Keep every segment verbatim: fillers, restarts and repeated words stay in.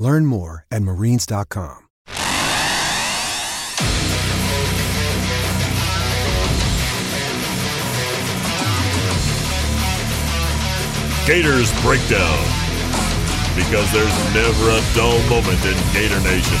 Learn more at Marines dot com. Gators Breakdown, because there's never a dull moment in Gator Nation.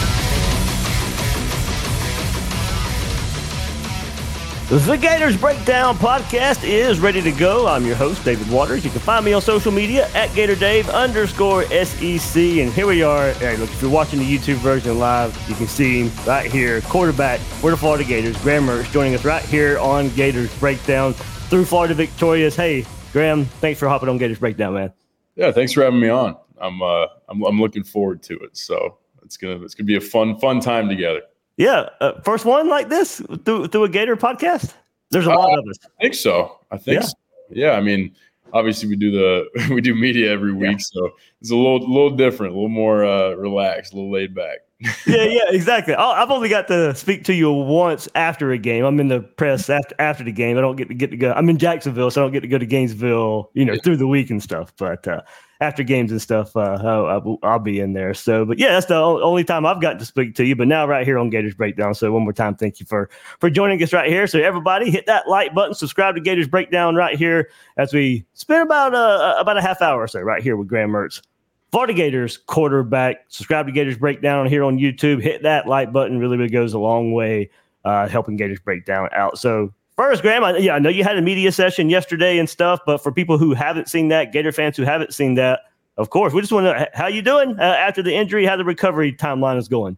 The Gators Breakdown podcast is ready to go. I'm your host, David Waters. You can find me on social media at GatorDave underscore SEC. And here we are. Hey, look, if you're watching the YouTube version live, you can see him right here, quarterback for the Florida Gators, Graham Mertz, joining us right here on Gators Breakdown through Florida Victorious. Hey, Graham, thanks for hopping on Gators Breakdown, man. Yeah, thanks for having me on. I'm uh, I'm, I'm looking forward to it. So it's gonna it's gonna be a fun fun time together. Yeah, uh, first one like this through through a Gator podcast. There's a uh, lot of us. I think so. I think. Yeah. So. Yeah. I mean, obviously we do the we do media every week, yeah. So it's a little little different, a little more uh, relaxed, a little laid back. yeah, yeah, exactly. I've only got to speak to you once after a game. I'm in the press after after the game. I don't get to get to go. I'm in Jacksonville, so I don't get to go to Gainesville, you know, through the week and stuff. But uh, after games and stuff, uh, I'll, I'll be in there. So, but yeah, that's the only time I've gotten to speak to you. But now right here on Gators Breakdown. So one more time, thank you for for joining us right here. So everybody, hit that like button, subscribe to Gators Breakdown right here as we spend about a, about a half hour or so right here with Graham Mertz. Florida Gators quarterback. Subscribe to Gators Breakdown here on YouTube. Hit that like button. Really, really goes a long way uh, helping Gators Breakdown out. So first, Graham, I, yeah, I know you had a media session yesterday and stuff, but for people who haven't seen that, Gator fans who haven't seen that, of course, we just want to know how you doing uh, after the injury, how the recovery timeline is going.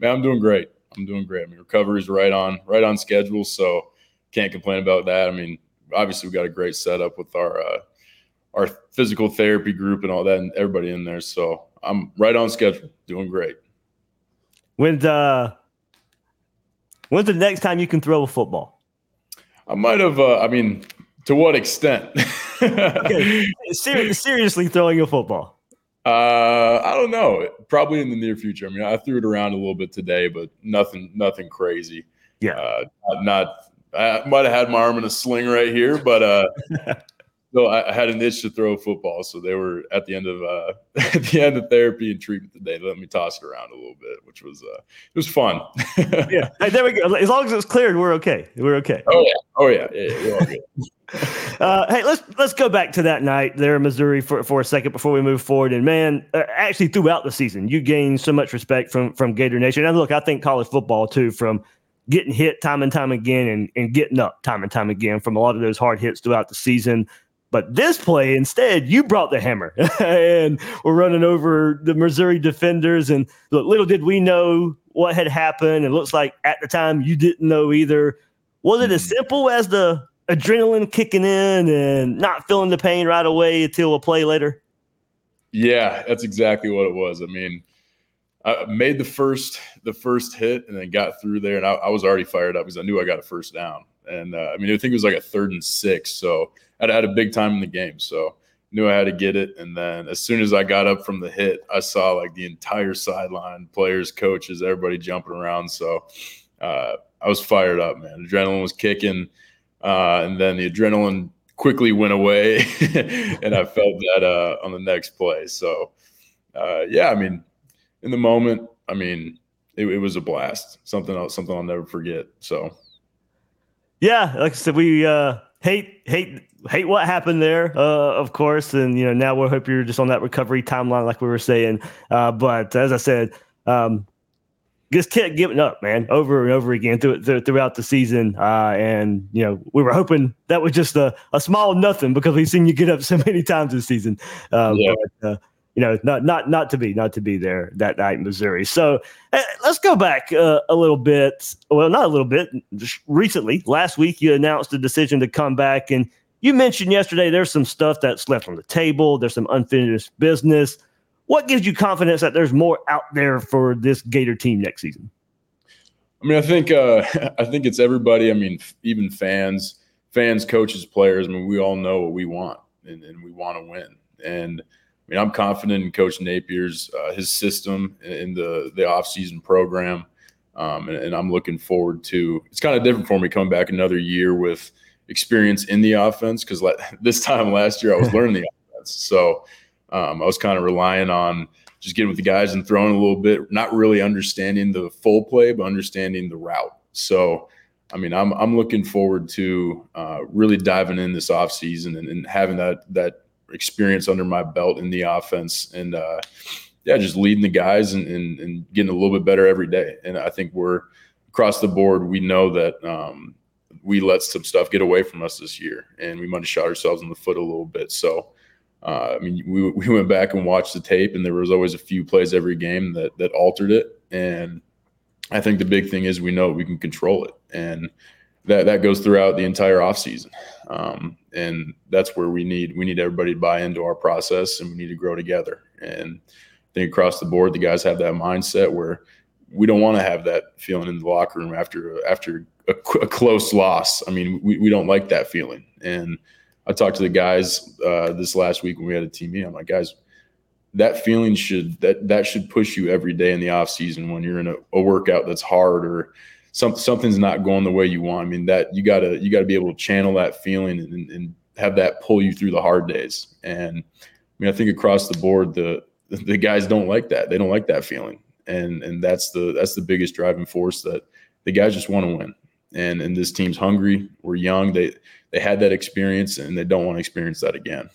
Man, I'm doing great. I'm doing great. I mean, recovery is right on, right on schedule, so can't complain about that. I mean, obviously we've got a great setup with our uh, – our physical therapy group and all that, and everybody in there. So I'm right on schedule, doing great. When's, uh, when's the next time you can throw a football? I might have, uh, I mean, to what extent? Okay. Ser- seriously throwing a football? Uh, I don't know. Probably in the near future. I mean, I threw it around a little bit today, but nothing nothing crazy. Yeah. Uh, not, I might have had my arm in a sling right here, but uh, – So I had an itch to throw football, so they were at the end of uh, at the end of therapy and treatment today. They let me toss it around a little bit, which was uh, it was fun. Yeah, hey, there we go. As long as it's cleared, we're okay. We're okay. Oh yeah, oh yeah, yeah, yeah we're all good. uh, hey, let's let's go back to that night there in Missouri for for a second before we move forward. And man, uh, actually throughout the season, you gained so much respect from from Gator Nation, and look, I think college football too, from getting hit time and time again and and getting up time and time again from a lot of those hard hits throughout the season. But this play, instead, you brought the hammer and we're running over the Missouri defenders. And look, little did we know what had happened. It looks like at the time you didn't know either. Was it as simple as the adrenaline kicking in and not feeling the pain right away until a play later? Yeah, that's exactly what it was. I mean, I made the first the first hit and then got through there. And I, I was already fired up because I knew I got a first down. And, uh, I mean, I think it was like a third and six. So I had a big time in the game. So knew I had to get it. And then as soon as I got up from the hit, I saw like the entire sideline, players, coaches, everybody jumping around. So uh, I was fired up, man. Adrenaline was kicking. Uh, and then the adrenaline quickly went away. And I felt that uh, on the next play. So, uh, yeah, I mean, in the moment, I mean, it, it was a blast. Something else, something I'll never forget. So. Yeah, like I said, we uh, hate hate hate what happened there, uh, of course, and you know now we hope you're just on that recovery timeline, like we were saying. Uh, but as I said, um, just kept giving up, man, over and over again th- th- throughout the season. Uh, and, you know, we were hoping that was just a, a small nothing because we've seen you get up so many times this season. Um, yeah. But, uh, you know, not not not to be not to be there that night in Missouri. So uh, let's go back uh, a little bit. Well, not a little bit. Just recently, last week, you announced the decision to come back. And you mentioned yesterday there's some stuff that's left on the table. There's some unfinished business. What gives you confidence that there's more out there for this Gator team next season? I mean, I think uh, I think it's everybody. I mean, even fans, fans, coaches, players. I mean, we all know what we want, and, and we want to win. And I mean, I'm confident in Coach Napier's uh, his system and the the offseason program, um, and, and I'm looking forward to. It's kind of different for me coming back another year with experience in the offense because le- this time last year I was learning the offense, so um, I was kind of relying on just getting with the guys and throwing a little bit, not really understanding the full play, but understanding the route. So, I mean, I'm I'm looking forward to uh, really diving in this offseason and, and having that that. experience under my belt in the offense and uh yeah just leading the guys and, and and getting a little bit better every day. And I think we're across the board, we know that um we let some stuff get away from us this year and we might have shot ourselves in the foot a little bit. So uh I mean we we went back and watched the tape and there was always a few plays every game that that altered it. And I think the big thing is we know we can control it, and That that goes throughout the entire offseason. Um, and that's where we need we need everybody to buy into our process, and we need to grow together. And I think across the board, the guys have that mindset where we don't want to have that feeling in the locker room after after a, a close loss. I mean, we, we don't like that feeling. And I talked to the guys uh, this last week when we had a team meeting. I'm like, guys, that feeling should that that should push you every day in the offseason when you're in a, a workout that's hard or – Some, something's not going the way you want. I mean, that you gotta you gotta be able to channel that feeling and, and have that pull you through the hard days. And I mean, I think across the board, the the guys don't like that. They don't like that feeling, and and that's the that's the biggest driving force, that the guys just want to win. And and this team's hungry. We're young. They they had that experience, and they don't want to experience that again.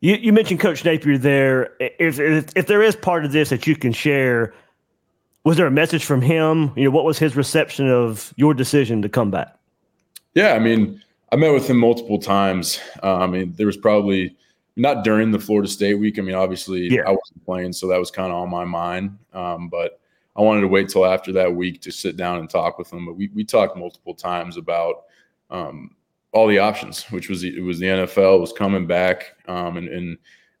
You you mentioned Coach Napier there. If if, if there is part of this that you can share. Was there a message from him? You know, what was his reception of your decision to come back? Yeah, I mean, I met with him multiple times. Um, I mean, there was probably not during the Florida State week. I mean, obviously, yeah. I wasn't playing, so that was kind of on my mind. Um, but I wanted to wait till after that week to sit down and talk with him. But we we talked multiple times about um, all the options, which was it was the N F L, it was coming back, um, and and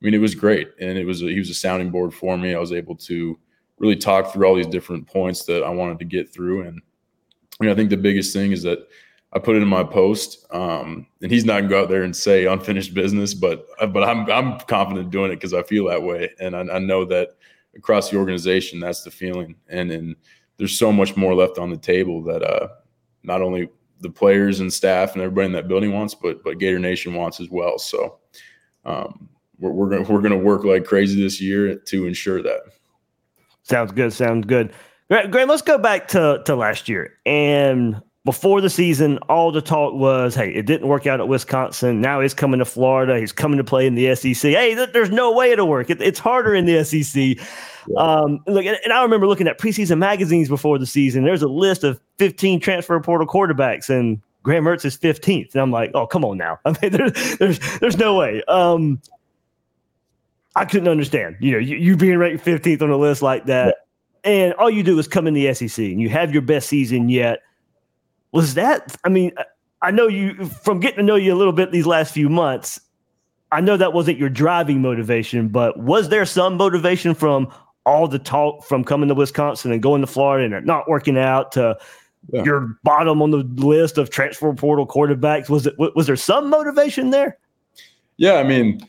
I mean, it was great, and it was a, he was a sounding board for me. I was able to really talk through all these different points that I wanted to get through. And I mean, I think the biggest thing is that I put it in my post, um, and he's not going to go out there and say unfinished business, but but I'm I'm confident doing it because I feel that way. And I, I know that across the organization, that's the feeling. And, and there's so much more left on the table that uh, not only the players and staff and everybody in that building wants, but but Gator Nation wants as well. So um, we're we're gonna, we're going to work like crazy this year to ensure that. Sounds good. Sounds good. Graham, let's go back to, to last year. And before the season, all the talk was, hey, it didn't work out at Wisconsin. Now he's coming to Florida. He's coming to play in the S E C. Hey, th- there's no way it'll work. It, it's harder in the S E C. Yeah. Um, look, and, and I remember looking at preseason magazines before the season. There's a list of fifteen transfer portal quarterbacks, and Graham Mertz is fifteenth. And I'm like, oh, come on now. I mean, there's, there's, there's no way. Um, I couldn't understand, you know, you, you being ranked fifteenth on a list like that, and all you do is come in the S E C, and you have your best season yet. Was that? I mean, I know you from getting to know you a little bit these last few months. I know that wasn't your driving motivation, but was there some motivation from all the talk from coming to Wisconsin and going to Florida and it not working out to yeah. your bottom on the list of transfer portal quarterbacks? Was it? Was there some motivation there? Yeah, I mean.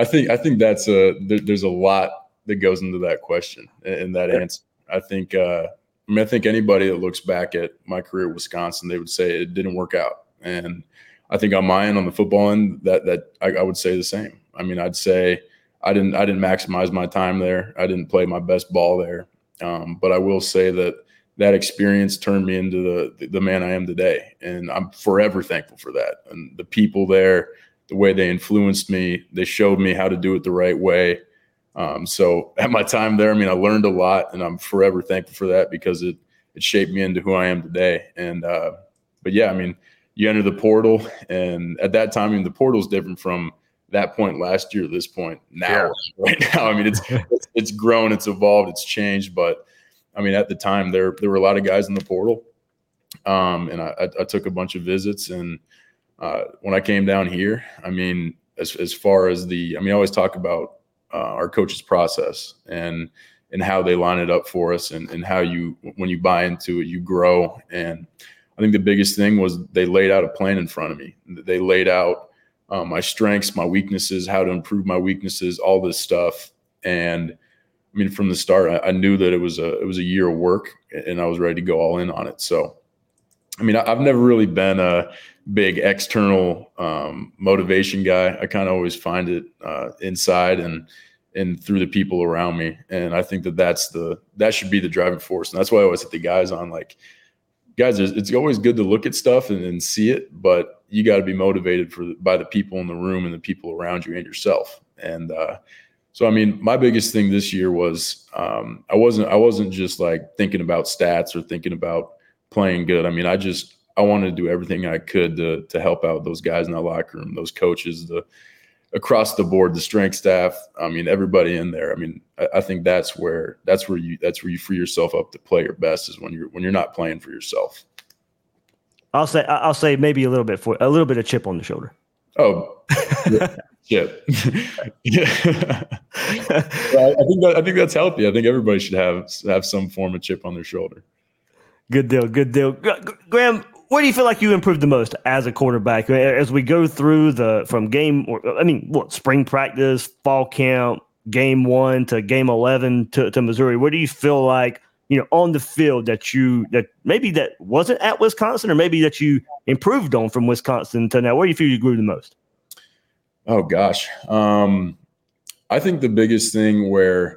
I think I think that's a there, there's a lot that goes into that question and that answer. I think uh, I mean I think anybody that looks back at my career at Wisconsin, they would say it didn't work out. And I think on my end, on the football end, that that I, I would say the same. I mean, I'd say I didn't I didn't maximize my time there. I didn't play my best ball there. Um, but I will say that that experience turned me into the the man I am today, and I'm forever thankful for that. And the people there. The way they influenced me, they showed me how to do it the right way. Um, so at my time there, I mean, I learned a lot, and I'm forever thankful for that because it it shaped me into who I am today. And uh, but yeah, I mean, you enter the portal, and at that time, I mean, the portal is different from that point last year to this point now. Yeah. Right now, I mean, it's, it's it's grown, it's evolved, it's changed. But I mean, at the time, there there were a lot of guys in the portal, um, and I, I took a bunch of visits. And uh, when I came down here, I mean, as as far as the, I mean, I always talk about Uh, our coaches' process and and how they line it up for us, and, and how you, when you buy into it, you grow. And I think the biggest thing was they laid out a plan in front of me. They laid out uh, my strengths, my weaknesses, how to improve my weaknesses, all this stuff. And I mean, from the start, I, I knew that it was a it was a year of work, and I was ready to go all in on it. So, I mean, I, I've never really been a big external um, motivation guy. I kind of always find it uh, inside and and through the people around me. And I think that that's the that should be the driving force. And that's why I always hit the guys on, like, guys, it's always good to look at stuff and, and see it, but you got to be motivated for by the people in the room and the people around you and yourself. And uh, so, I mean, my biggest thing this year was um, I wasn't I wasn't just like thinking about stats or thinking about playing good. I mean, I just I wanted to do everything I could to to help out those guys in the locker room, those coaches, the across the board, the strength staff. I mean, everybody in there. I mean, I, I think that's where that's where you that's where you free yourself up to play your best, is when you're when you're not playing for yourself. I'll say I'll say maybe a little bit for a little bit of chip on the shoulder. Oh, yeah. Chip. Yeah. Well, I think that, I think that's healthy. I think everybody should have have some form of chip on their shoulder. Good deal. Good deal. Graham, where do you feel like you improved the most as a quarterback? As we go through the from game, or, I mean, what, spring practice, fall camp, game one to game eleven to, to Missouri, where do you feel like, you know, on the field that you, that maybe that wasn't at Wisconsin, or maybe that you improved on from Wisconsin to now? Where do you feel you grew the most? Oh, gosh. Um, I think the biggest thing where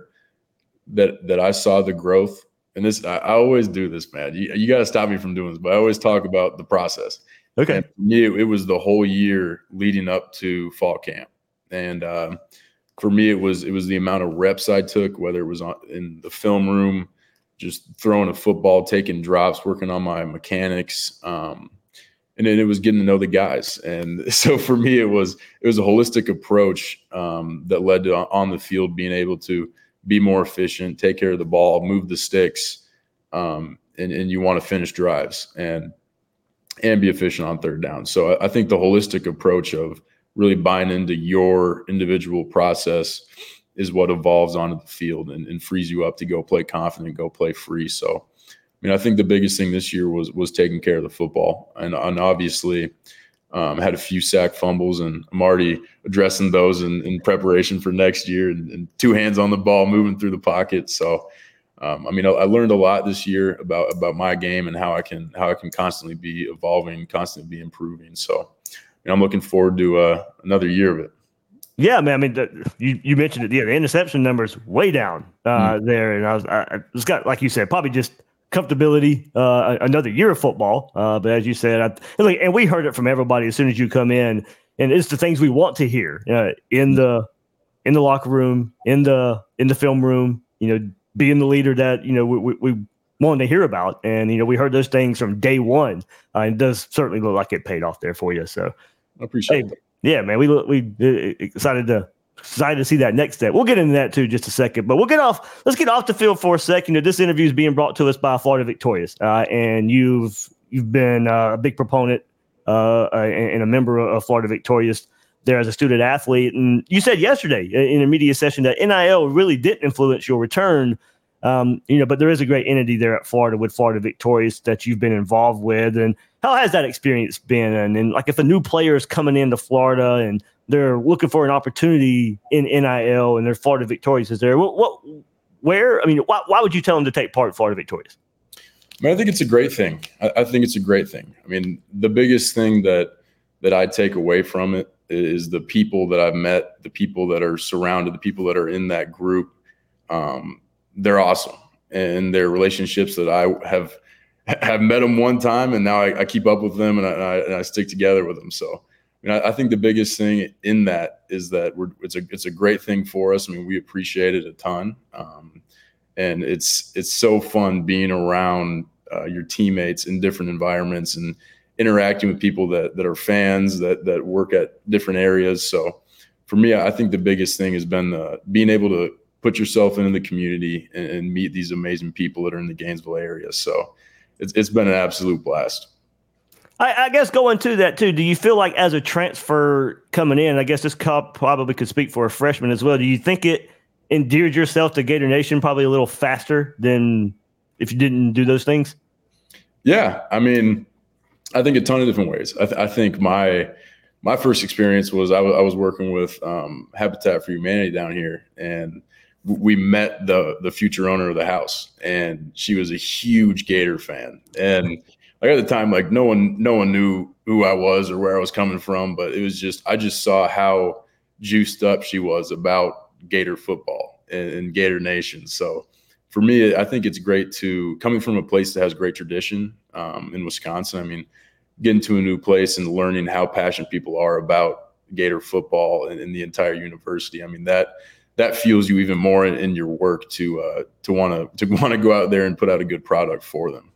that, that I saw the growth, and this, I, I always do this, man. You, you got to stop me from doing this, but I always talk about the process. Okay. And for me, it was the whole year leading up to fall camp. And uh, for me, it was it was the amount of reps I took, whether it was on, in the film room, just throwing a football, taking drops, working on my mechanics. Um, and then it was getting to know the guys. And so for me, it was it was a holistic approach um, that led to on the field being able to be more efficient, take care of the ball, move the sticks, um, and, and you want to finish drives and and be efficient on third down. So I, I think the holistic approach of really buying into your individual process is what evolves onto the field and, and frees you up to go play confident, go play free. So, I mean, I think the biggest thing this year was was taking care of the football. And, and obviously um, had a few sack fumbles, and I'm already addressing those in, in preparation for next year, and, and two hands on the ball, moving through the pocket. So, um, I mean, I, I learned a lot this year about, about my game and how I can, how I can constantly be evolving, constantly be improving. So, you know, I'm looking forward to uh, another year of it. Yeah, man. I mean, the, you, you mentioned it. Yeah. The interception number's way down uh, mm-hmm. there. And I was, I, I just got, like you said, probably just comfortability, uh, another year of football. Uh, but as you said, I, like, and we heard it from everybody as soon as you come in, and it's the things we want to hear uh, in the in the locker room, in the in the film room. You know, being the leader that you know we, we, we wanted to hear about, and you know we heard those things from day one. Uh, and it does certainly look like it paid off there for you. So I appreciate hey, that. Yeah, man, we we excited to. Excited to see that next step. We'll get into that too in just a second, but we'll get off. Let's get off the field for a second. This interview is being brought to us by Florida Victorious, uh, and you've you've been uh, a big proponent uh, and a member of Florida Victorious there as a student athlete. And you said yesterday in a media session that N I L really didn't influence your return, um, you know. But there is a great entity there at Florida with Florida Victorious that you've been involved with. And how has that experience been? And, and like, if a new player is coming into Florida and they're looking for an opportunity in N I L, and they're Florida Victorious is there. What, what where? I mean, why, why would you tell them to take part in Florida Victorious? I mean, I think it's a great thing. I, I think it's a great thing. I mean, the biggest thing that that I take away from it is the people that I've met, the people that are surrounded, the people that are in that group. Um, they're awesome, and their relationships that I have have met them one time, and now I, I keep up with them, and I, and I, and I stick together with them. So. I mean, I, I think the biggest thing in that is that we're, it's a it's a great thing for us. I mean, we appreciate it a ton, um, and it's it's so fun being around uh, your teammates in different environments and interacting with people that that are fans that that work at different areas. So for me, I think the biggest thing has been the, being able to put yourself into the community and, and meet these amazing people that are in the Gainesville area. So it's it's been an absolute blast. I, I guess going to that too, do you feel like as a transfer coming in, I guess this cup probably could speak for a freshman as well. Do you think it endeared yourself to Gator Nation probably a little faster than if you didn't do those things? Yeah. I mean, I think a ton of different ways. I, th- I think my my first experience was I, w- I was working with um, Habitat for Humanity down here, and we met the the future owner of the house, and she was a huge Gator fan. And like at the time, like no one no one knew who I was or where I was coming from, but it was just I just saw how juiced up she was about Gator football and, and Gator Nation. So for me, I think it's great to, coming from a place that has great tradition um, in Wisconsin, I mean, getting to a new place and learning how passionate people are about Gator football and, and the entire university. I mean, that that fuels you even more in, in your work to uh, to want to to want to go out there and put out a good product for them.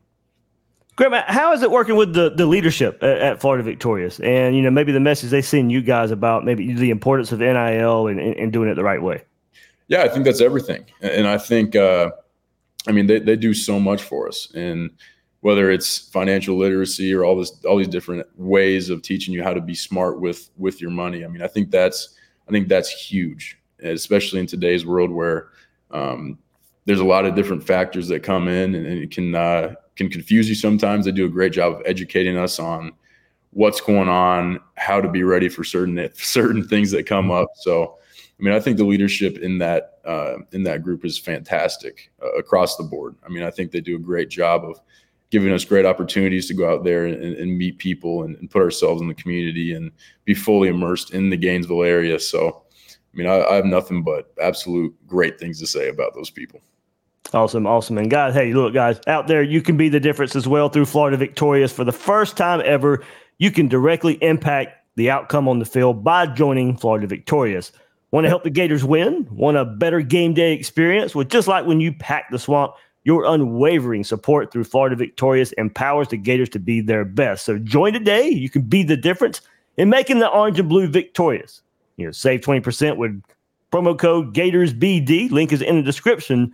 Graham, how is it working with the, the leadership at, at Florida Victorious? And, you know, maybe the message they send you guys about maybe the importance of N I L and, and doing it the right way. Yeah, I think that's everything. And I think, uh, I mean, they, they do so much for us. And whether it's financial literacy or all this, all these different ways of teaching you how to be smart with, with your money. I mean, I think that's, I think that's huge, especially in today's world where um, there's a lot of different factors that come in and, and it can, uh, can confuse you sometimes. They do a great job of educating us on what's going on, how to be ready for certain certain things that come up. So, I mean, I think the leadership in that uh, in that group is fantastic uh, across the board. I mean, I think they do a great job of giving us great opportunities to go out there and, and meet people and, and put ourselves in the community and be fully immersed in the Gainesville area. So, I mean, I, I have nothing but absolute great things to say about those people. Awesome, awesome. And guys, hey, look, guys, out there, you can be the difference as well through Florida Victorious. For the first time ever, you can directly impact the outcome on the field by joining Florida Victorious. Want to help the Gators win? Want a better game day experience? Well, just like when you pack the swamp, your unwavering support through Florida Victorious empowers the Gators to be their best. So join today. You can be the difference in making the orange and blue victorious. You know, save twenty percent with promo code Gators B D. Link is in the description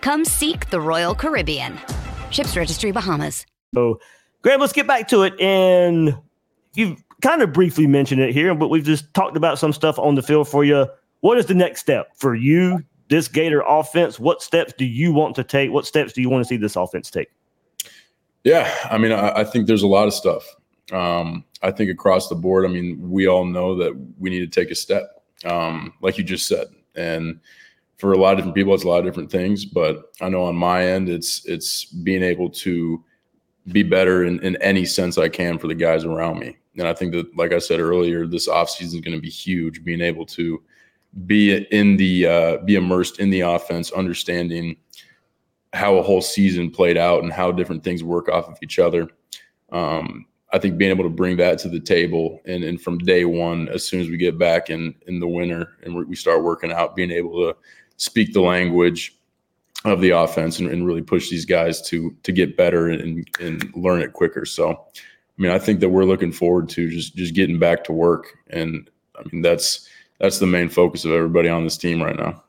Come seek the Royal Caribbean. Ships Registry, Bahamas. So, Graham, let's get back to it. And you've kind of briefly mentioned it here, but we've just talked about some stuff on the field for you. What is the next step for you, this Gator offense? What steps do you want to take? What steps do you want to see this offense take? Yeah, I mean, I, I think there's a lot of stuff. Um, I think across the board, I mean, we all know that we need to take a step, um, like you just said. And for a lot of different people, it's a lot of different things. But I know on my end, it's it's being able to be better in, in any sense I can for the guys around me. And I think that, like I said earlier, this offseason is going to be huge, being able to be in the uh, be immersed in the offense, understanding how a whole season played out and how different things work off of each other. Um, I think being able to bring that to the table and, and from day one, as soon as we get back in, in the winter and we start working out, being able to speak the language of the offense and, and really push these guys to to get better and, and learn it quicker. So, I mean, I think that we're looking forward to just just getting back to work and I mean, that's that's the main focus of everybody on this team right now.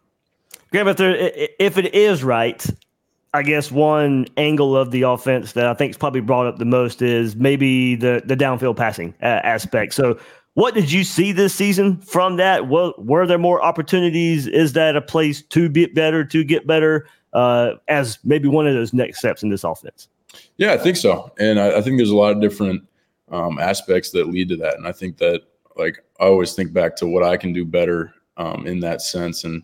Graham, if, there, if it is right, I guess one angle of the offense that I think is probably brought up the most is maybe the, the downfield passing uh, aspect. So what did you see this season from that? What, were there more opportunities? Is that a place to be better, to get better uh, as maybe one of those next steps in this offense? Yeah, I think so. And I, I think there's a lot of different um, aspects that lead to that. And I think that, like, I always think back to what I can do better um, in that sense. And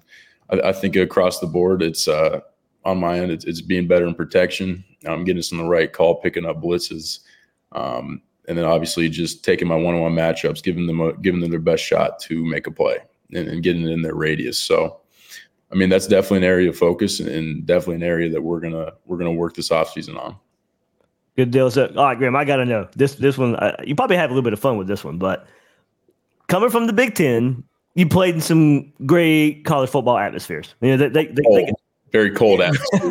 I, I think across the board, it's uh, on my end, it's, it's being better in protection. I'm getting us on the right call, picking up blitzes. Um, and then obviously just taking my one-on-one matchups, giving them a, giving them their best shot to make a play and, and getting it in their radius. So, I mean, that's definitely an area of focus and, and definitely an area that we're going to, we're going to work this offseason on. Good deal. So, all right, Graham, I got to know this, this one, uh, you probably had a little bit of fun with this one, but coming from the Big Ten, you played in some great college football atmospheres. You know, they, they, they, cold, they very cold atmosphere.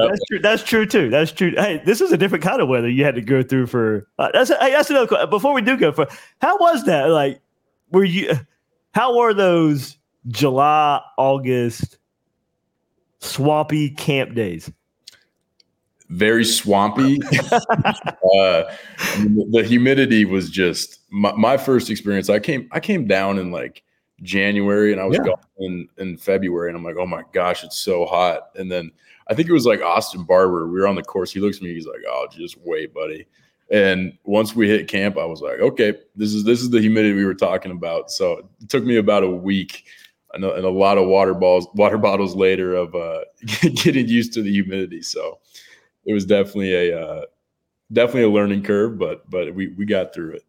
That's true. That's true too. That's true. Hey, this is a different kind of weather you had to go through for. Uh, that's hey, that's another question. Before we do go for, how was that? Like, were you? How were those July, August swampy camp days? Very swampy. uh, I mean, the humidity was just my, my first experience. I came, I came down in like January and I was yeah. gone in, in February and I'm like, oh my gosh, it's so hot. And then I think it was like Austin Barber. We were on the course. He looks at me. He's like, oh, just wait, buddy. And once we hit camp, I was like, okay, this is, this is the humidity we were talking about. So it took me about a week and a, and a lot of water balls, water bottles later of uh, getting used to the humidity. So it was definitely a uh, definitely a learning curve, but but we we got through it.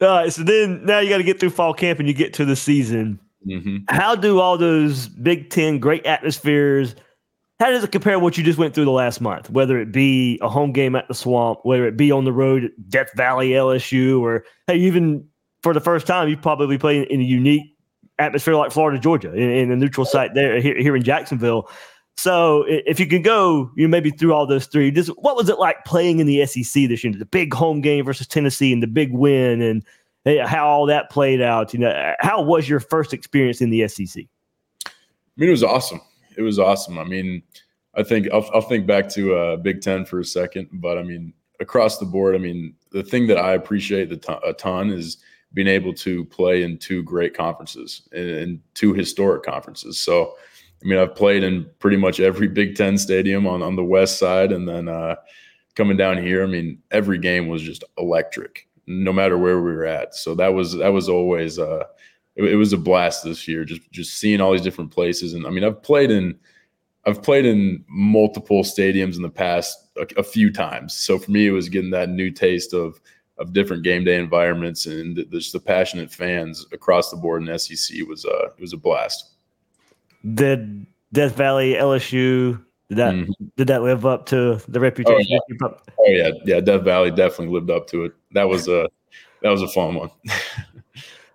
All right, so then now you got to get through fall camp and you get to the season. Mm-hmm. How do all those Big Ten great atmospheres? How does it compare what you just went through the last month? Whether it be a home game at the Swamp, whether it be on the road at Death Valley, L S U, or hey, even for the first time, you probably played in a unique atmosphere like Florida, Georgia, in, in a neutral site there here, here in Jacksonville. So if you can go, you know, maybe through all those three, just what was it like playing in the S E C this year? The big home game versus Tennessee and the big win and how all that played out. You know, how was your first experience in the S E C? I mean, it was awesome. It was awesome. I mean, I think I'll, I'll think back to uh, Big Ten for a second, but I mean, across the board, I mean, the thing that I appreciate the ton, a ton is being able to play in two great conferences and, and two historic conferences. So, I mean, I've played in pretty much every Big Ten stadium on, on the west side. And then uh, coming down here, I mean, every game was just electric, no matter where we were at. So that was that was always uh, – it, it was a blast this year, just just seeing all these different places. And, I mean, I've played in I've played in multiple stadiums in the past a, a few times. So for me, it was getting that new taste of of different game day environments and the, just the passionate fans across the board in S E C was uh, it was a blast. Did Death Valley, L S U, did that mm-hmm. did that live up to the reputation? Oh yeah. oh yeah, yeah, Death Valley definitely lived up to it. That was a that was a fun one.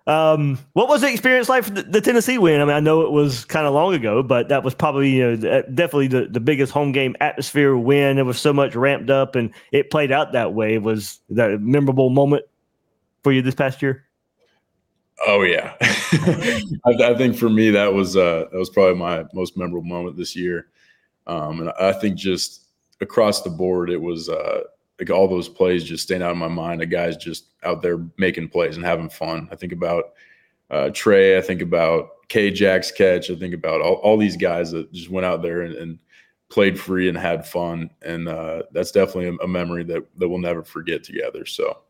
um, what was the experience like for the, the Tennessee win? I mean, I know it was kind of long ago, but that was probably you know definitely the, the biggest home game atmosphere win. There was so much ramped up, and it played out that way. It was that a memorable moment for you this past year? Oh yeah, I, I think for me that was uh, that was probably my most memorable moment this year, um, and I think just across the board it was uh, like all those plays just staying out of my mind. The guys just out there making plays and having fun. I think about uh, Trey. I think about K Jack's catch. I think about all, all these guys that just went out there and, and played free and had fun, and uh, that's definitely a, a memory that that we'll never forget together. So,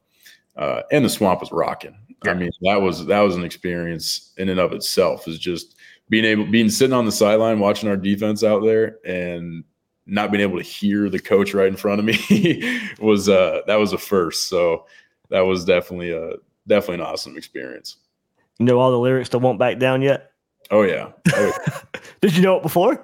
uh, and the Swamp was rocking. I mean, that was that was an experience in and of itself. Is just being able, being sitting on the sideline watching our defense out there, and not being able to hear the coach right in front of me was uh, that was a first. So that was definitely a definitely an awesome experience. You know all the lyrics to "Won't Back Down" yet? Oh yeah. Oh, yeah. Did you know it before?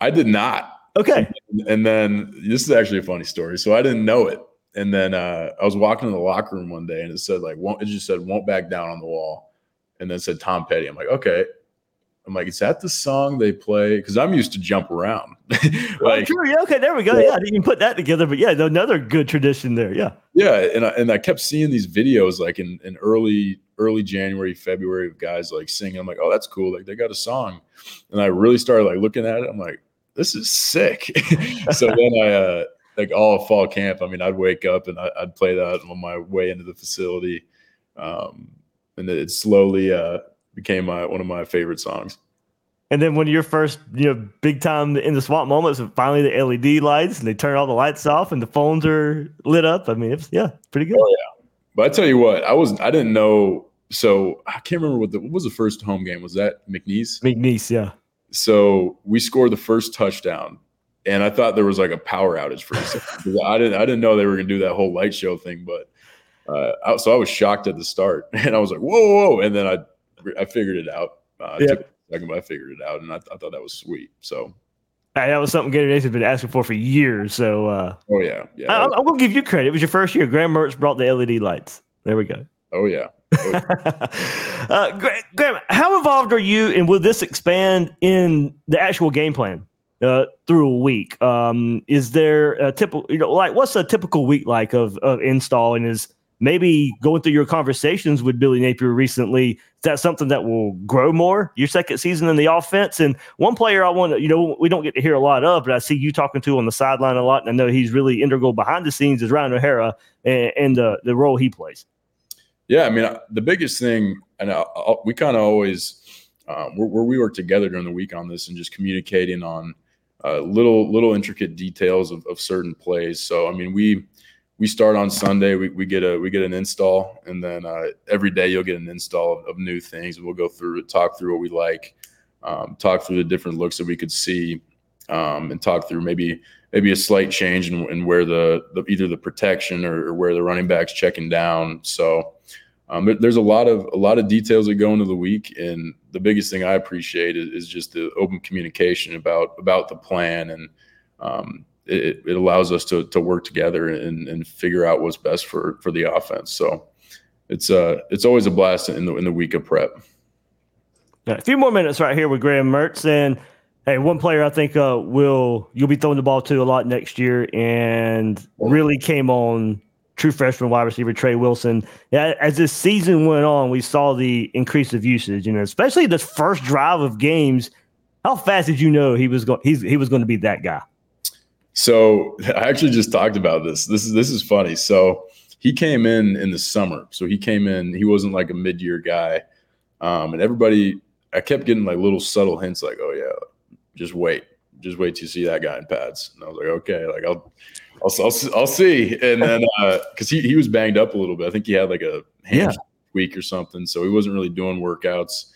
I did not. Okay. And then this is actually a funny story. So I didn't know it. And then uh, I was walking in the locker room one day, and it said like, "Won't," it just said "Won't Back Down" on the wall, and then it said Tom Petty. I'm like, okay. I'm like, is that the song they play? Because I'm used to jump around. like, oh, yeah, okay, there we go. Yeah, yeah, you can put that together. But yeah, another good tradition there. Yeah, yeah. And I, and I kept seeing these videos like in, in early early January, February of guys like singing. I'm like, oh, that's cool. Like they got a song. And I really started like looking at it. I'm like, this is sick. So then I, uh, like all of fall camp, I mean, I'd wake up and I, I'd play that on my way into the facility. Um, and it slowly uh, became my, one of my favorite songs. And then when your first, you know, big time in the swamp moments, finally the L E D lights and they turn all the lights off and the phones are lit up. I mean, it's, yeah, pretty good. Oh, yeah. But I tell you what, I wasn't, I didn't know. So I can't remember what the, what was the first home game? Was that McNeese? McNeese. Yeah. So we scored the first touchdown and I thought there was like a power outage for a second. I didn't, I didn't know they were going to do that whole light show thing, but uh, I, so I was shocked at the start and I was like, whoa, whoa. And then I, I figured it out. Uh, yeah. Took, Second, but I figured it out, and I, th- I thought that was sweet. So hey, that was something Gator Nation's been asking for for years. So, uh, oh yeah, yeah. I, I'm, I'm gonna give you credit. It was your first year. Graham Mertz brought the L E D lights. There we go. Oh yeah. Oh, yeah. uh, Graham, how involved are you, and will this expand in the actual game plan uh, through a week? Um, is there a typical, you know, like what's a typical week like of of install, and is maybe going through your conversations with Billy Napier recently, is that something that will grow more your second season in the offense? And one player I want to, you know, we don't get to hear a lot of, but I see you talking to on the sideline a lot, and I know he's really integral behind the scenes, is Ryan O'Hara and, and the, the role he plays. Yeah, I mean, the biggest thing, and I, I, we kind of always, um, where, where we work together during the week on this and just communicating on uh, little little intricate details of, of certain plays. So, I mean, we – We start on Sunday. We we get a we get an install, and then uh, every day you'll get an install of, of new things. We'll go through it, talk through what we like, um, talk through the different looks that we could see, um, and talk through maybe maybe a slight change in, in where the, the either the protection or, or where the running back's checking down. So um, there, there's a lot of a lot of details that go into the week, and the biggest thing I appreciate is, is just the open communication about about the plan and. Um, It, it allows us to to work together and, and figure out what's best for, for the offense. So it's uh it's always a blast in the in the week of prep. Now, a few more minutes right here with Graham Mertz, and hey, one player I think uh, will you'll be throwing the ball to a lot next year, and really came on true freshman wide receiver Trey Wilson. Yeah, as this season went on, we saw the increase of usage, you know, especially this first drive of games. How fast did you know he was going? He's he was going to be that guy. So I actually just talked about this. This is this is funny. So he came in in the summer. So he came in. He wasn't like a mid-year guy. Um, and everybody, I kept getting like little subtle hints, like, "Oh yeah, just wait, just wait till you see that guy in pads." And I was like, "Okay, like I'll, I'll, I'll, I'll see." And then because uh, he he was banged up a little bit, I think he had like a hand yeah. week or something, so he wasn't really doing workouts.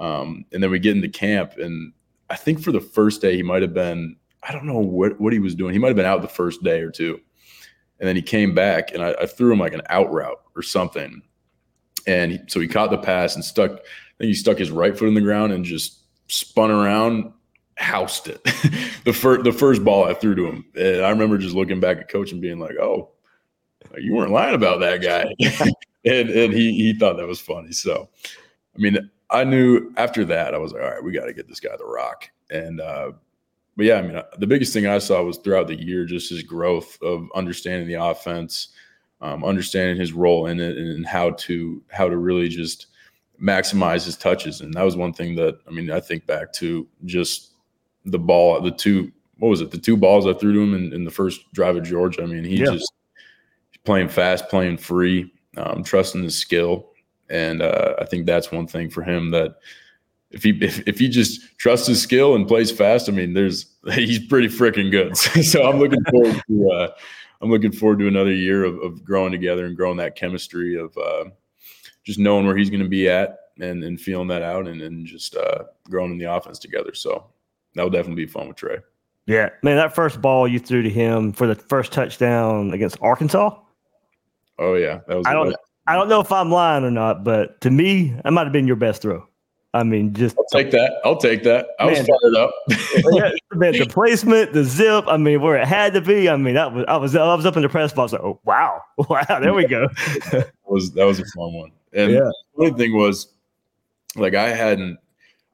Um, and then we get into camp, and I think for the first day he might have been. I don't know what, what he was doing. He might have been out the first day or two. And then he came back, and I, I threw him like an out route or something. And he, so he caught the pass and stuck – I think he stuck his right foot in the ground and just spun around, housed it. the, fir- the first ball I threw to him. And I remember just looking back at Coach and being like, oh, you weren't lying about that guy. and and he, he thought that was funny. So, I mean, I knew after that I was like, all right, we got to get this guy the rock. And – uh But, yeah, I mean, the biggest thing I saw was throughout the year just his growth of understanding the offense, um, understanding his role in it, and how to how to really just maximize his touches. And that was one thing that, I mean, I think back to just the ball, the two – what was it, the two balls I threw to him in, in the first drive of Georgia. I mean, he yeah. just playing fast, playing free, um, trusting his skill. And uh, I think that's one thing for him that – If he if, if he just trusts his skill and plays fast, I mean, there's he's pretty freaking good. So I'm looking forward to uh, I'm looking forward to another year of, of growing together and growing that chemistry of uh, just knowing where he's going to be at and, and feeling that out and, and just uh, growing in the offense together. So that will definitely be fun with Trey. Yeah, man, that first ball you threw to him for the first touchdown against Arkansas. Oh yeah, that was. I don't I don't know if I'm lying or not, but to me, that might have been your best throw. I mean, just I'll take that. I'll take that. I man, was fired up. The placement, the zip. I mean, where it had to be. I mean, that was I was I was up in the press box. Like, oh wow, wow, there we go. that was that was a fun one. And yeah. the other thing was, like, I hadn't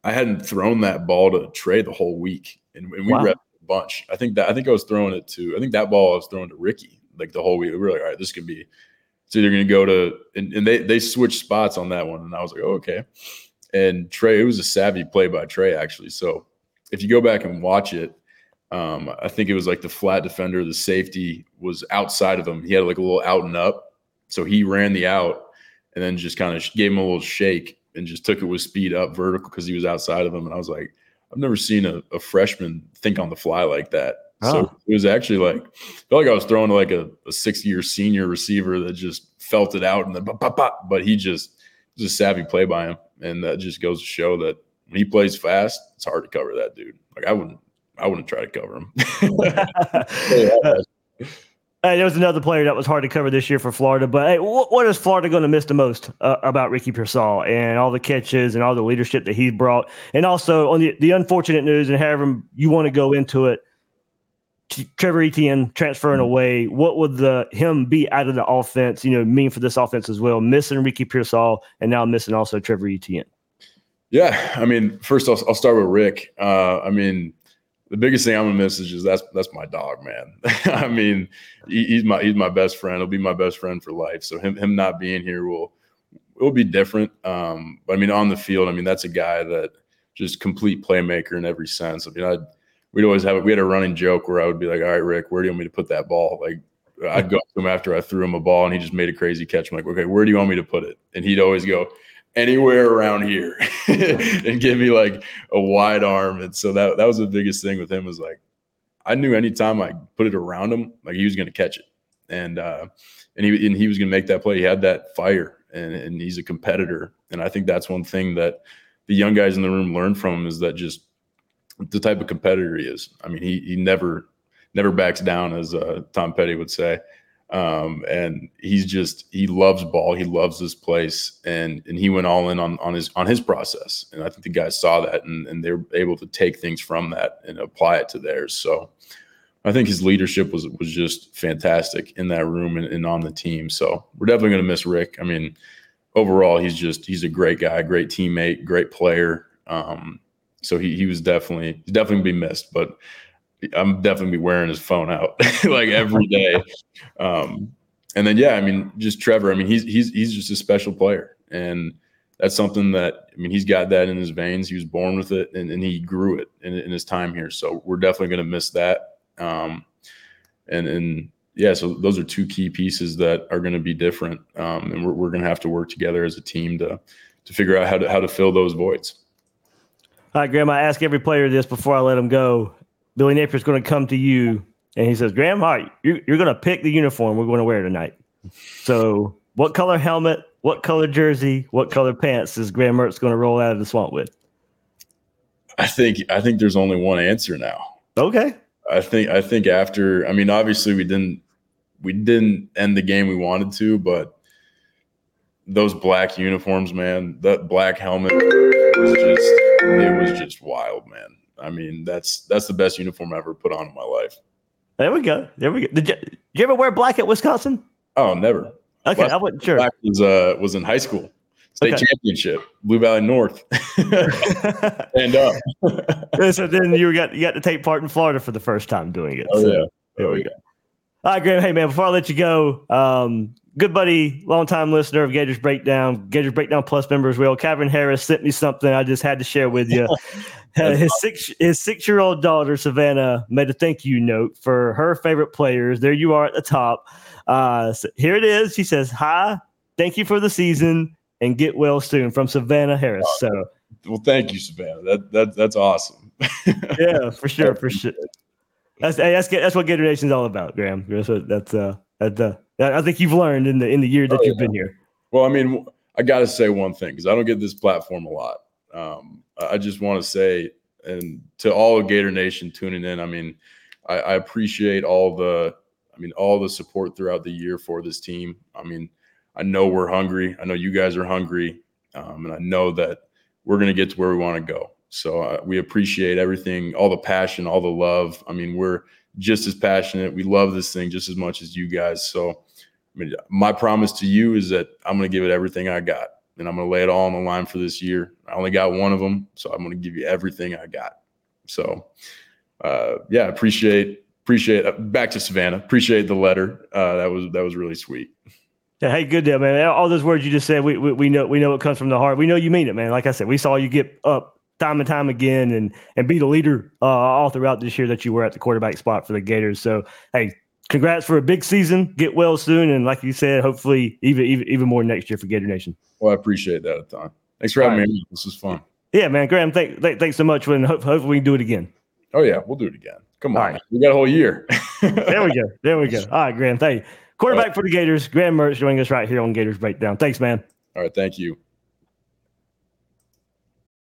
I hadn't thrown that ball to Trey the whole week, and, and we wow. repped a bunch. I think that I think I was throwing it to. I think that ball I was throwing to Ricky like the whole week. We were like, all right, this could be. So they're going to go to and, and they they switched spots on that one, and I was like, oh, okay. And Trey, it was a savvy play by Trey, actually. So if you go back and watch it, um, I think it was like the flat defender, the safety was outside of him. He had like a little out and up, so he ran the out and then just kind of gave him a little shake and just took it with speed up vertical because he was outside of him. And I was like, I've never seen a, a freshman think on the fly like that. Oh. So it was actually like, I felt like I was throwing like a, a six-year senior receiver that just felt it out and then pop, pop, pop. But he just, it was a savvy play by him. And that just goes to show that when he plays fast, it's hard to cover that dude. Like I wouldn't, I wouldn't try to cover him. Yeah. Hey, there was another player that was hard to cover this year for Florida, but hey, what, what is Florida going to miss the most uh, about Ricky Pearsall and all the catches and all the leadership that he brought? And also on the, the unfortunate news, and however you want to go into it, Trevor Etienne transferring away, what would the him be out of the offense, you know, mean for this offense as well? Missing Ricky Pearsall and now missing also Trevor Etienne. Yeah, I mean, first I'll, I'll start with Rick. Uh, I mean, the biggest thing I'm gonna miss is just that's that's my dog, man. I mean, he, he's my he's my best friend. He'll be my best friend for life. So him him not being here will will be different. Um, but I mean, on the field, I mean, that's a guy that just complete playmaker in every sense. I mean, I. We'd always have it. We had a running joke where I would be like, all right, Rick, where do you want me to put that ball? Like I'd go to him after I threw him a ball and he just made a crazy catch. I'm like, okay, where do you want me to put it? And he'd always go anywhere around here and give me like a wide arm. And so that, that was the biggest thing with him was like, I knew anytime I put it around him, like he was going to catch it. And, uh, and he, and he was going to make that play. He had that fire and, and he's a competitor. And I think that's one thing that the young guys in the room learn from him is that just, the type of competitor he is. I mean, he he never never backs down, as uh, Tom Petty would say. Um, and he's just he loves ball, he loves this place, and and he went all in on on his on his process. And I think the guys saw that, and and they were able to take things from that and apply it to theirs. So I think his leadership was was just fantastic in that room and, and on the team. So we're definitely going to miss Rick. I mean, overall, he's just he's a great guy, great teammate, great player. Um, So he he was definitely definitely be missed, but I'm definitely be wearing his phone out like every day. Um, and then yeah, I mean, just Trevor. I mean, he's he's he's just a special player, and that's something that I mean, he's got that in his veins. He was born with it, and, and he grew it in, in his time here. So we're definitely going to miss that. Um, and and yeah, so those are two key pieces that are going to be different, um, and we're we're going to have to work together as a team to to figure out how to how to fill those voids. All right, Graham, I ask every player this before I let him go. Billy Napier is going to come to you, and he says, Graham, all right, you're, you're going to pick the uniform we're going to wear tonight. So what color helmet, what color jersey, what color pants is Graham Mertz going to roll out of the swamp with? I think I think there's only one answer now. Okay. I think I think after – I mean, obviously we didn't we didn't end the game we wanted to, but those black uniforms, man, that black helmet was just – it was just wild, man. I mean, that's that's the best uniform I ever put on in my life. There we go. There we go. Did you, did you ever wear black at Wisconsin? Oh, never. Okay, Last I wasn't sure. Black was, uh, was in high school. State okay. championship, Blue Valley North. Stand up. So then you got you got to take part in Florida for the first time doing it. Oh, so yeah. There we go. All right, Graham. Hey, man, before I let you go, um, good buddy, longtime listener of Gators Breakdown, Gators Breakdown Plus member as well, Catherine Harris sent me something I just had to share with you. uh, his six his six-year-old daughter, Savannah, made a thank you note for her favorite players. There you are at the top. Uh, so here it is. She says, hi, thank you for the season, and get well soon from Savannah Harris. So, well, thank you, Savannah. That, that That's awesome. Yeah, for sure, for sure. That's that's, that's what Gator Nation's all about, Graham. That's what, that's uh, that's uh, I think you've learned in the in the year that oh, you've yeah. been here. Well, I mean, I got to say one thing because I don't get this platform a lot. Um, I just want to say, and to all of Gator Nation tuning in, I mean, I, I appreciate all the, I mean, all the support throughout the year for this team. I mean, I know we're hungry. I know you guys are hungry, um, and I know that we're gonna get to where we want to go. So uh, we appreciate everything, all the passion, all the love. I mean, we're just as passionate. We love this thing just as much as you guys. So I mean, my promise to you is that I'm going to give it everything I got, and I'm going to lay it all on the line for this year. I only got one of them, so I'm going to give you everything I got. So, uh, yeah, appreciate, appreciate uh, back to Savannah. Appreciate the letter. Uh, that was, that was really sweet. Yeah, hey, good deal, man. All those words you just said, we, we we know we know it comes from the heart. We know you mean it, man. Like I said, we saw you get up time and time again and and be the leader uh, all throughout this year that you were at the quarterback spot for the Gators. So, hey, congrats for a big season. Get well soon, and like you said, hopefully even even, even more next year for Gator Nation. Well, I appreciate that, Etienne. Thanks for all having right. me. This was fun. Yeah, man, Graham, thank, th- thanks so much. And ho- hopefully we can do it again. Oh yeah, we'll do it again. Come all on, right. we got a whole year. There we go. There we go. All right, Graham, thank you. Quarterback for the Gators, Graham Mertz, joining us right here on Gators Breakdown. Thanks, man. All right, thank you.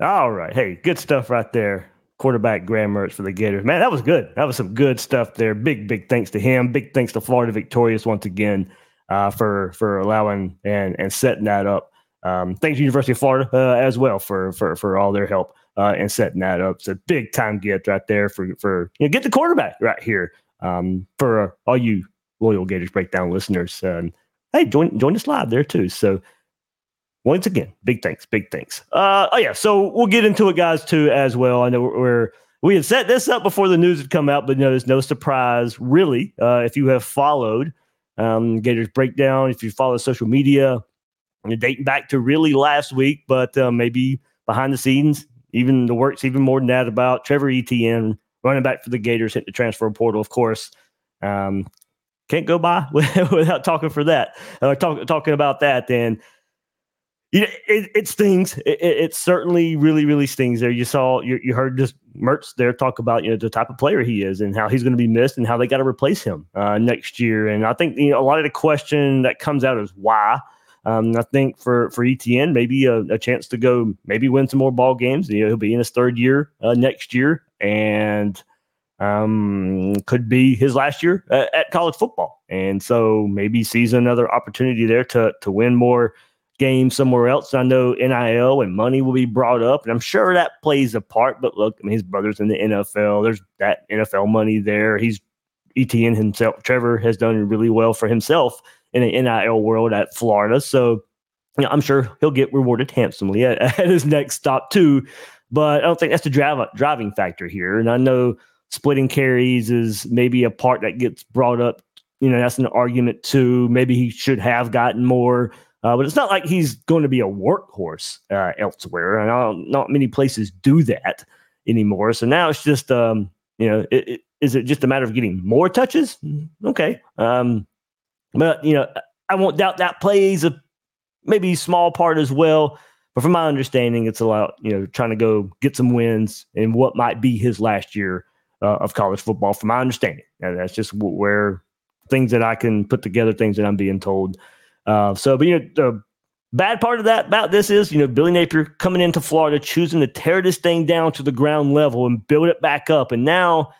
All right. Hey, good stuff right there. Quarterback Graham Mertz for the Gators. Man, that was good. That was some good stuff there. Big, big thanks to him. Big thanks to Florida Victorious once again uh, for for allowing and, and setting that up. Um, thanks to University of Florida uh, as well for, for, for all their help uh, in setting that up. So big time gift right there for, for you know, get the quarterback right here um, for uh, all you loyal Gators Breakdown listeners. Uh, and, hey, join, join us live there too. So, once again, big thanks, big thanks. Uh, oh, yeah, so we'll get into it, guys, too, as well. I know we're, we had set this up before the news had come out, but you know, there's no surprise, really, uh, if you have followed um, Gators Breakdown, if you follow social media, you're dating back to really last week, but uh, maybe behind the scenes, even the works even more than that about Trevor Etienne, running back for the Gators, hit the transfer portal, of course. Um, can't go by without talking for that, uh, talk, talking about that, and You know, it, it stings. It, it, it certainly really, really stings there. You saw, you, you heard just Mertz there talk about, you know, the type of player he is and how he's going to be missed and how they got to replace him uh, next year. And I think, you know, a lot of the question that comes out is why. Um, I think for, for Etienne, maybe a, a chance to go maybe win some more ball games. You know, he'll be in his third year uh, next year and um, could be his last year uh, at college football. And so maybe sees another opportunity there to to win more game somewhere else. I know N I L and money will be brought up, and I'm sure that plays a part. But look, I mean, his brother's in the N F L. There's that N F L money there. He's Etienne himself. Trevor has done really well for himself in the N I L world at Florida. So you know, I'm sure he'll get rewarded handsomely at, at his next stop too. But I don't think that's the drive, driving factor here. And I know splitting carries is maybe a part that gets brought up. You know, that's an argument too. Maybe he should have gotten more. Uh, but it's not like he's going to be a workhorse uh, elsewhere, and I don't, not many places do that anymore. So now it's just, um, you know, it, it, is it just a matter of getting more touches? Okay, um, but you know, I won't doubt that plays a maybe small part as well. But from my understanding, it's a lot, you know, trying to go get some wins in what might be his last year uh, of college football. From my understanding, and that's just where things that I can put together, things that I'm being told. Uh, so, but, you know, the bad part of that about this is, you know, Billy Napier coming into Florida, choosing to tear this thing down to the ground level and build it back up. And now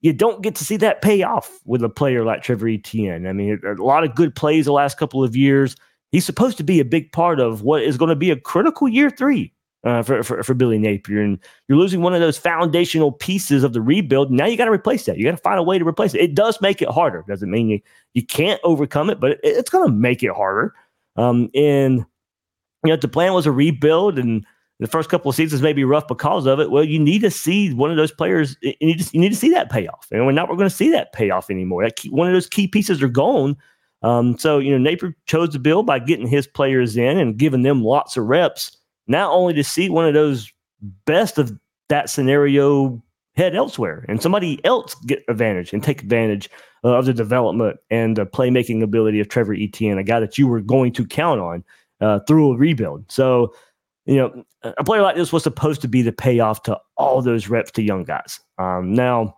you don't get to see that pay off with a player like Trevor Etienne. I mean, a lot of good plays the last couple of years. He's supposed to be a big part of what is going to be a critical year three uh, for, for, for Billy Napier. And you're losing one of those foundational pieces of the rebuild. Now you got to replace that. You got to find a way to replace it. It does make it harder. Doesn't mean you, you can't overcome it, but it, it's going to make it harder. Um, and, you know, the plan was a rebuild, and the first couple of seasons may be rough because of it. Well, you need to see one of those players. You need to, you need to see that payoff. And we're not we're going to see that payoff anymore. That key, one of those key pieces are gone. Um, so, you know, Napier chose to build by getting his players in and giving them lots of reps, not only to see one of those best of that scenario head elsewhere and somebody else get advantage and take advantage uh, of the development and the playmaking ability of Trevor Etienne, a guy that you were going to count on uh, through a rebuild. So, you know, a player like this was supposed to be the payoff to all those reps to young guys. Um, now,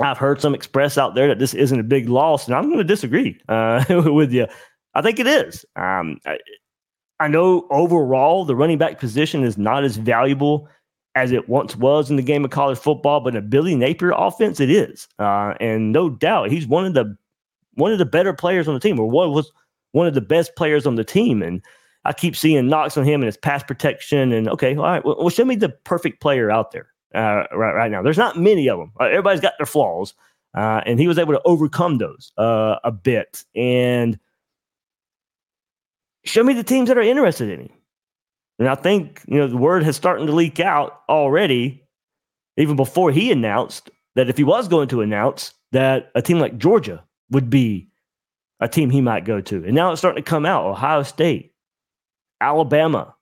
I've heard some express out there that this isn't a big loss, and I'm going to disagree uh, with you. I think it is. Um, I, I know overall the running back position is not as valuable as it once was in the game of college football, but in a Billy Napier offense, it is. Uh, and no doubt, he's one of the one of the better players on the team, or one was one of the best players on the team. And I keep seeing knocks on him and his pass protection. And okay, all right, well, well show me the perfect player out there uh, right right now. There's not many of them. Uh, everybody's got their flaws, uh, and he was able to overcome those uh, a bit. And show me the teams that are interested in him. And I think, you know, the word has started to leak out already, even before he announced that if he was going to announce that a team like Georgia would be a team he might go to. And now it's starting to come out. Ohio State, Alabama,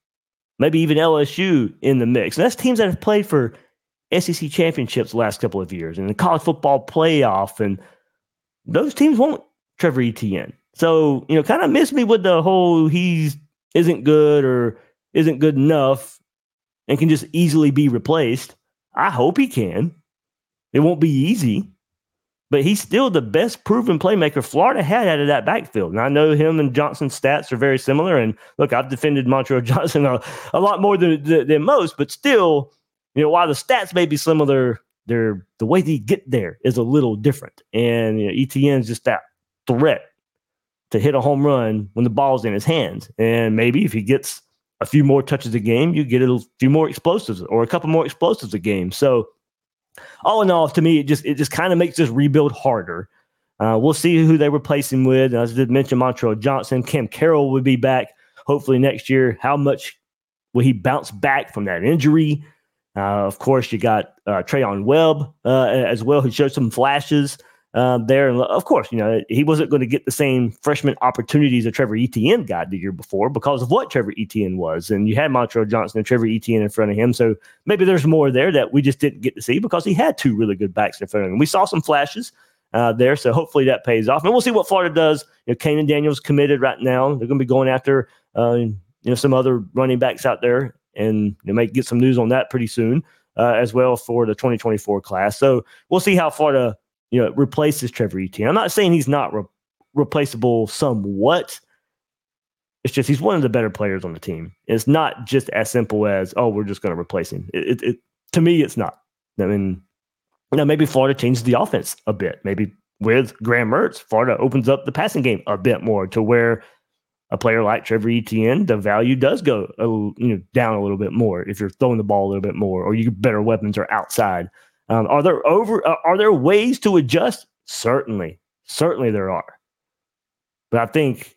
maybe even L S U in the mix. And that's teams that have played for S E C championships the last couple of years and the college football playoff. And those teams want Trevor Etienne. So, you know, kind of miss me with the whole he's isn't good or isn't good enough and can just easily be replaced. I hope he can. It won't be easy, but he's still the best proven playmaker Florida had out of that backfield. And I know him and Johnson's stats are very similar. And look, I've defended Montrell Johnson a, a lot more than, than, than most, but still, you know, while the stats may be similar, they're, the way they get there is a little different. And, you know, Etienne's just that threat to hit a home run when the ball's in his hands. And maybe if he gets a few more touches a game, you get a few more explosives or a couple more explosives a game. So all in all, to me, it just it just kind of makes this rebuild harder. Uh, we'll see who they replace him with. As I did mention, Montrell Johnson, Cam Carroll would be back hopefully next year. How much will he bounce back from that injury? Uh, of course, you got uh, Trey On Webb uh, as well, who showed some flashes Uh, there. And of course, you know, he wasn't going to get the same freshman opportunities that Trevor Etienne got the year before because of what Trevor Etienne was. And you had Montrell Johnson and Trevor Etienne in front of him. So maybe there's more there that we just didn't get to see because he had two really good backs in front of him. We saw some flashes uh, there. So hopefully that pays off. And we'll see what Florida does. You know, Kanaan Daniels committed right now. They're going to be going after, uh, you know, some other running backs out there. And they might get some news on that pretty soon uh, as well for the twenty twenty-four class. So we'll see how Florida, you know, replaces Trevor Etienne. I'm not saying he's not re- replaceable somewhat. It's just he's one of the better players on the team. It's not just as simple as, oh, we're just going to replace him. It, it, it, to me, it's not. I mean, you know, maybe Florida changes the offense a bit. Maybe with Graham Mertz, Florida opens up the passing game a bit more to where a player like Trevor Etienne, the value does go a, you know, down a little bit more if you're throwing the ball a little bit more or you get better weapons or outside. Um, are there over? Uh, are there ways to adjust? Certainly, certainly there are. But I think,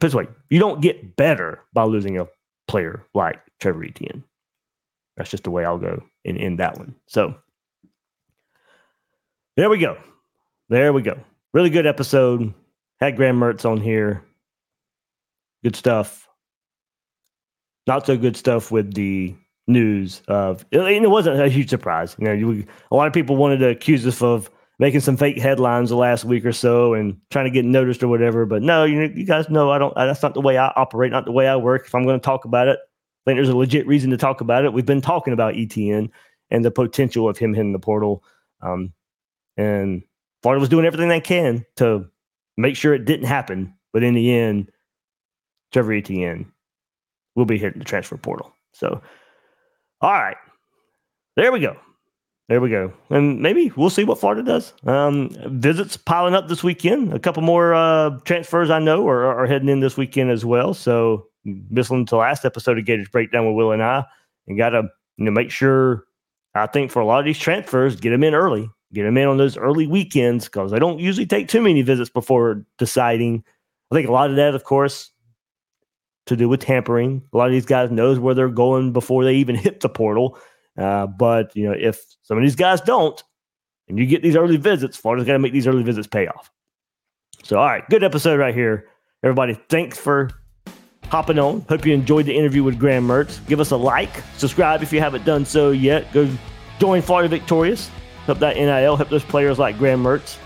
put it this way, you don't get better by losing a player like Trevor Etienne. That's just the way I'll go in, in that one. So there we go. There we go. Really good episode. Had Graham Mertz on here. Good stuff. Not so good stuff with the news of, and it wasn't a huge surprise. You know, you, a lot of people wanted to accuse us of making some fake headlines the last week or so and trying to get noticed or whatever. But no, you, you guys know I don't. That's not the way I operate. Not the way I work. If I'm going to talk about it, I think there's a legit reason to talk about it. We've been talking about Etienne and the potential of him hitting the portal, um, and Florida was doing everything they can to make sure it didn't happen. But in the end, Trevor Etienne will be hitting the transfer portal. So. All right. There we go. There we go. And maybe we'll see what Florida does. Um, visits piling up this weekend. A couple more uh, transfers I know are, are heading in this weekend as well. So listening to the last episode of Gators Breakdown with Will and I, and got to, you know, make sure, I think, for a lot of these transfers, get them in early. Get them in on those early weekends because they don't usually take too many visits before deciding. I think a lot of that, of course, to do with tampering. A lot of these guys knows where they're going before they even hit the portal. Uh, but, you know, if some of these guys don't, and you get these early visits, Florida's got to make these early visits pay off. So, all right, good episode right here. Everybody, thanks for hopping on. Hope you enjoyed the interview with Graham Mertz. Give us a like. Subscribe if you haven't done so yet. Go join Florida Victorious. Help that N I L. Help those players like Graham Mertz.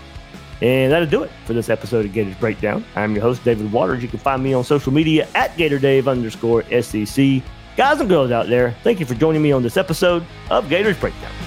And that'll do it for this episode of Gators Breakdown. I'm your host, David Waters. You can find me on social media at GatorDave underscore SEC. Guys and girls out there, thank you for joining me on this episode of Gators Breakdown.